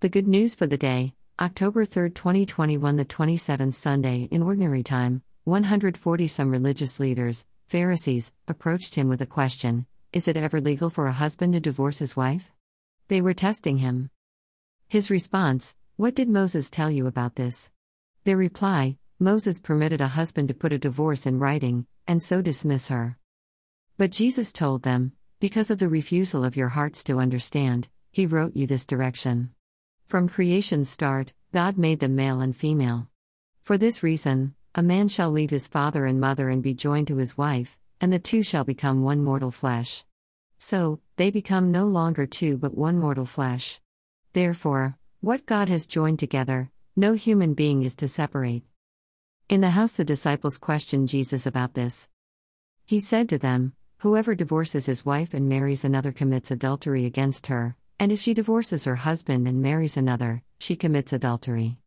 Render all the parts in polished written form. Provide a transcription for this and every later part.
The Good News for the Day, October 3, 2021, the 27th Sunday in Ordinary Time. 140 Some religious leaders, Pharisees, approached him with a question: Is it ever legal for a husband to divorce his wife? They were testing him. His response: What did Moses tell you about this? Their reply: Moses permitted a husband to put a divorce in writing, and so dismiss her. But Jesus told them, Because of the refusal of your hearts to understand, he wrote you this direction. From creation's start, God made them male and female. For this reason, a man shall leave his father and mother and be joined to his wife, and the two shall become one mortal flesh. So, they become no longer two but one mortal flesh. Therefore, what God has joined together, no human being is to separate. In the house the disciples questioned Jesus about this. He said to them, Whoever divorces his wife and marries another commits adultery against her, and if she divorces her husband and marries another, she commits adultery.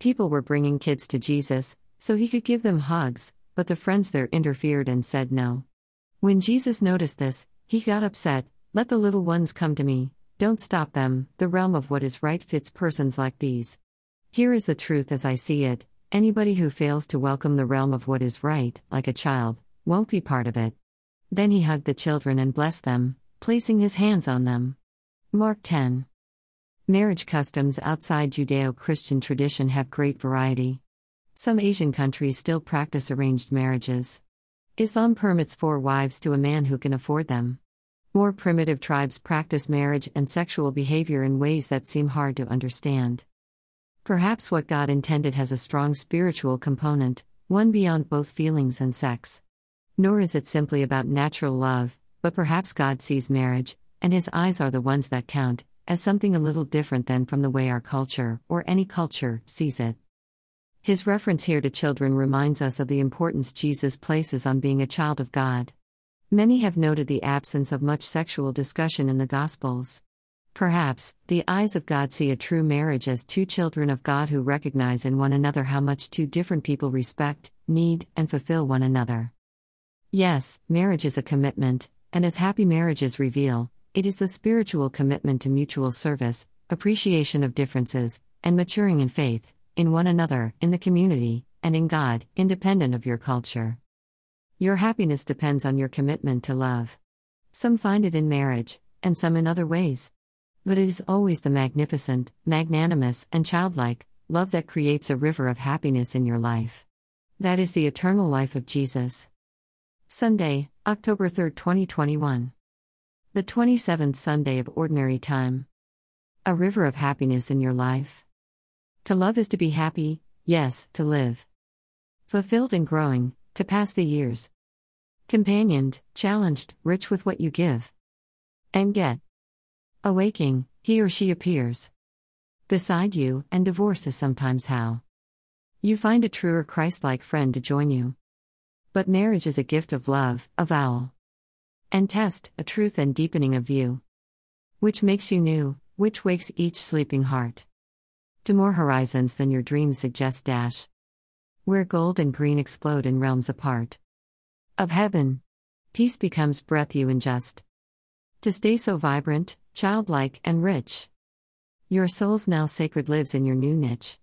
People were bringing kids to Jesus, so he could give them hugs, but the friends there interfered and said no. When Jesus noticed this, he got upset. Let the little ones come to me, don't stop them. The realm of what is right fits persons like these. Here is the truth as I see it, anybody who fails to welcome the realm of what is right, like a child, won't be part of it. Then he hugged the children and blessed them, placing his hands on them. Mark 10. Marriage customs outside Judeo-Christian tradition have great variety. Some Asian countries still practice arranged marriages. Islam permits 4 wives to a man who can afford them. More primitive tribes practice marriage and sexual behavior in ways that seem hard to understand. Perhaps what God intended has a strong spiritual component, one beyond both feelings and sex. Nor is it simply about natural love, but perhaps God sees marriage, and his eyes are the ones that count, as something a little different than from the way our culture, or any culture, sees it. His reference here to children reminds us of the importance Jesus places on being a child of God. Many have noted the absence of much sexual discussion in the Gospels. Perhaps, the eyes of God see a true marriage as 2 children of God who recognize in one another how much 2 different people respect, need, and fulfill one another. Yes, marriage is a commitment, and as happy marriages reveal, it is the spiritual commitment to mutual service, appreciation of differences, and maturing in faith, in one another, in the community, and in God, independent of your culture. Your happiness depends on your commitment to love. Some find it in marriage, and some in other ways. But it is always the magnificent, magnanimous, and childlike love that creates a river of happiness in your life. That is the eternal life of Jesus. Sunday, October 3, 2021. The 27th Sunday of Ordinary Time. A river of happiness in your life. To love is to be happy, yes, to live. Fulfilled and growing, to pass the years. Companioned, challenged, rich with what you give and get. Awaking, he or she appears beside you, and divorce is sometimes how you find a truer Christ-like friend to join you. But marriage is a gift of love, avowal, and test, a truth and deepening of view, which makes you new, which wakes each sleeping heart to more horizons than your dreams suggest. Where gold and green explode in realms apart of heaven, peace becomes breath you ingest. To stay so vibrant, childlike, and rich, your soul's now sacred lives in your new niche.